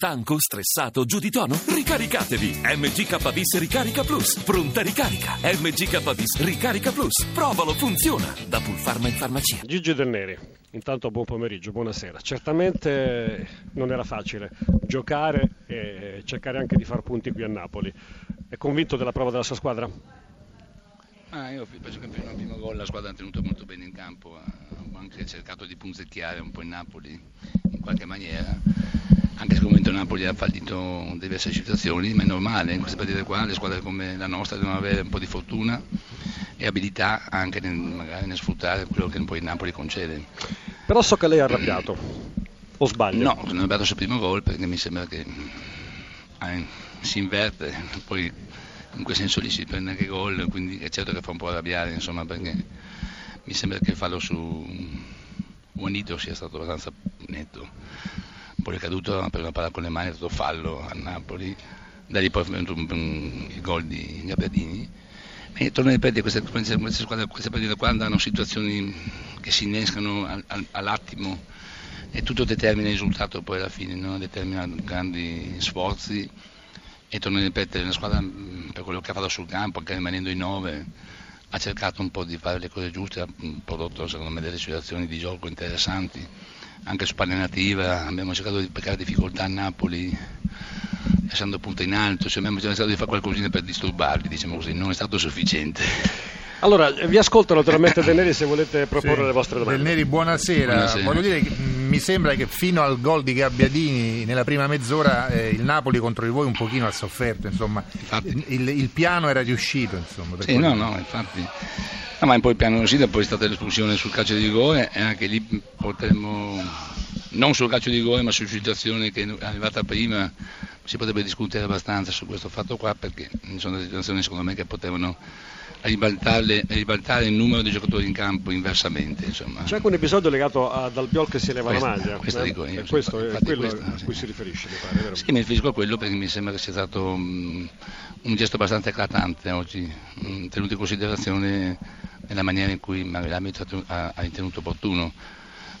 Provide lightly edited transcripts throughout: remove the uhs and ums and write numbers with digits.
Stanco, stressato, giù di tono? Ricaricatevi! MGKavis Ricarica Plus. Pronta ricarica. MGKavis Ricarica Plus. Provalo, funziona. Da Pulfarma in farmacia. Gigi Del Neri, intanto buon pomeriggio, buonasera. Certamente non era facile giocare e cercare anche di far punti qui a Napoli. È convinto della prova della sua squadra? Io penso che prima del primo gol la squadra ha tenuto molto bene in campo, ha anche cercato di punzecchiare un po' il Napoli in qualche maniera. Anche se al momento Napoli ha fallito diverse situazioni, ma è normale, in queste partite qua le squadre come la nostra devono avere un po' di fortuna e abilità anche magari nel sfruttare quello che poi Napoli concede. Però so che lei è arrabbiato, o sbaglio? No, sono arrabbiato sul primo gol perché mi sembra che si inverte, poi in quel senso lì si prende anche gol, quindi è certo che fa un po' arrabbiare, insomma, perché mi sembra che farlo su Juanito sia stato abbastanza netto. Poi è caduto per una palla con le mani, è stato fallo a Napoli, da lì poi il gol di Gabbiadini. E torno a ripetere, queste partite qua hanno situazioni che si innescano all'attimo e tutto determina il risultato poi alla fine, no? Determina grandi sforzi e torno a ripetere, la squadra per quello che ha fatto sul campo, anche rimanendo in 9, ha cercato un po' di fare le cose giuste, ha prodotto secondo me delle situazioni di gioco interessanti. Anche su Pallia Nativa abbiamo cercato di peccare difficoltà a Napoli lasciando punta in alto, cioè abbiamo cercato di fare qualcosina per disturbarli, diciamo così, non è stato sufficiente. Allora vi ascolto naturalmente Del Neri se volete proporre le vostre domande. Del Neri, buonasera. Voglio dire che mi sembra che fino al gol di Gabbiadini nella prima mezz'ora il Napoli contro di voi un pochino ha sofferto, insomma il piano era riuscito, insomma, per infatti. No, ma poi il piano riuscito, poi è stata l'espulsione sul calcio di rigore e anche lì potremmo, non sul calcio di rigore ma su situazione che è arrivata prima, si potrebbe discutere abbastanza su questo fatto qua perché sono delle situazioni secondo me che potevano ribaltare il numero di giocatori in campo inversamente, insomma. C'è anche un episodio legato ad Albiol che si leva la maglia. Questo dico io. Questo è quello a cui si riferisce, mi pare, vero? Sì, mi riferisco a quello perché mi sembra che sia stato un gesto abbastanza eclatante oggi, tenuto in considerazione nella maniera in cui l'arbitro ha ritenuto opportuno.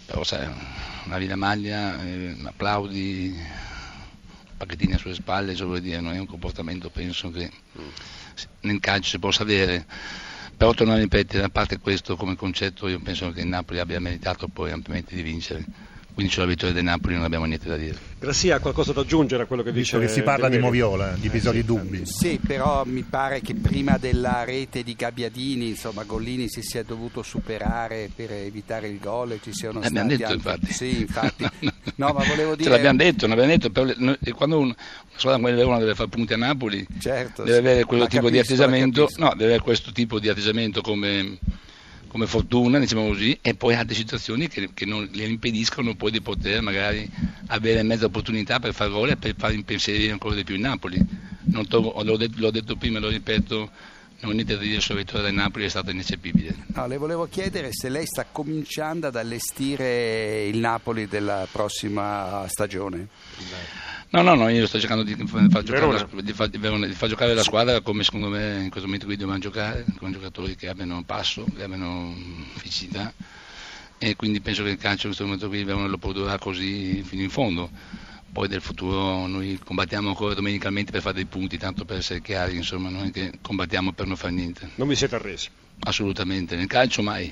Però sai, lavi la maglia, applaudi, pacchettini alle sue spalle, vuol dire, non è un comportamento penso che nel calcio si possa avere, però torno a ripetere, a parte questo come concetto io penso che il Napoli abbia meritato poi ampiamente di vincere, quindi sulla vittoria del Napoli non abbiamo niente da dire. Grassi, ha qualcosa da aggiungere a quello che dice? Visto che si parla di Moviola, di episodi dubbi. Sì, però mi pare che prima della rete di Gabbiadini, insomma, Gollini si sia dovuto superare per evitare il gol e ci siano stati... L'abbiamo detto, infatti. Sì, infatti. No, ma volevo dire... Ce l'abbiamo detto, però quando una squadra come il VERONA deve fare punti a Napoli, certo, deve avere quello tipo di atteggiamento, deve avere questo tipo di atteggiamento come fortuna, diciamo così, e poi altre situazioni che non le impediscono poi di poter magari avere mezza opportunità per far gol e per far impensierire ancora di più il Napoli. L'ho detto prima, lo ripeto, non ho niente da dire sulla vittoria del Napoli, è stata ineccepibile. No, le volevo chiedere se lei sta cominciando ad allestire il Napoli della prossima stagione. No, io sto cercando di far giocare la squadra come secondo me in questo momento qui dobbiamo giocare, con giocatori che abbiano passo, che abbiano fisicità, e quindi penso che il calcio in questo momento qui lo può durare così fino in fondo. Poi del futuro noi combattiamo ancora domenicalmente per fare dei punti, tanto per essere chiari, insomma, noi che combattiamo per non fare niente. Non vi siete arresi? Assolutamente, nel calcio mai.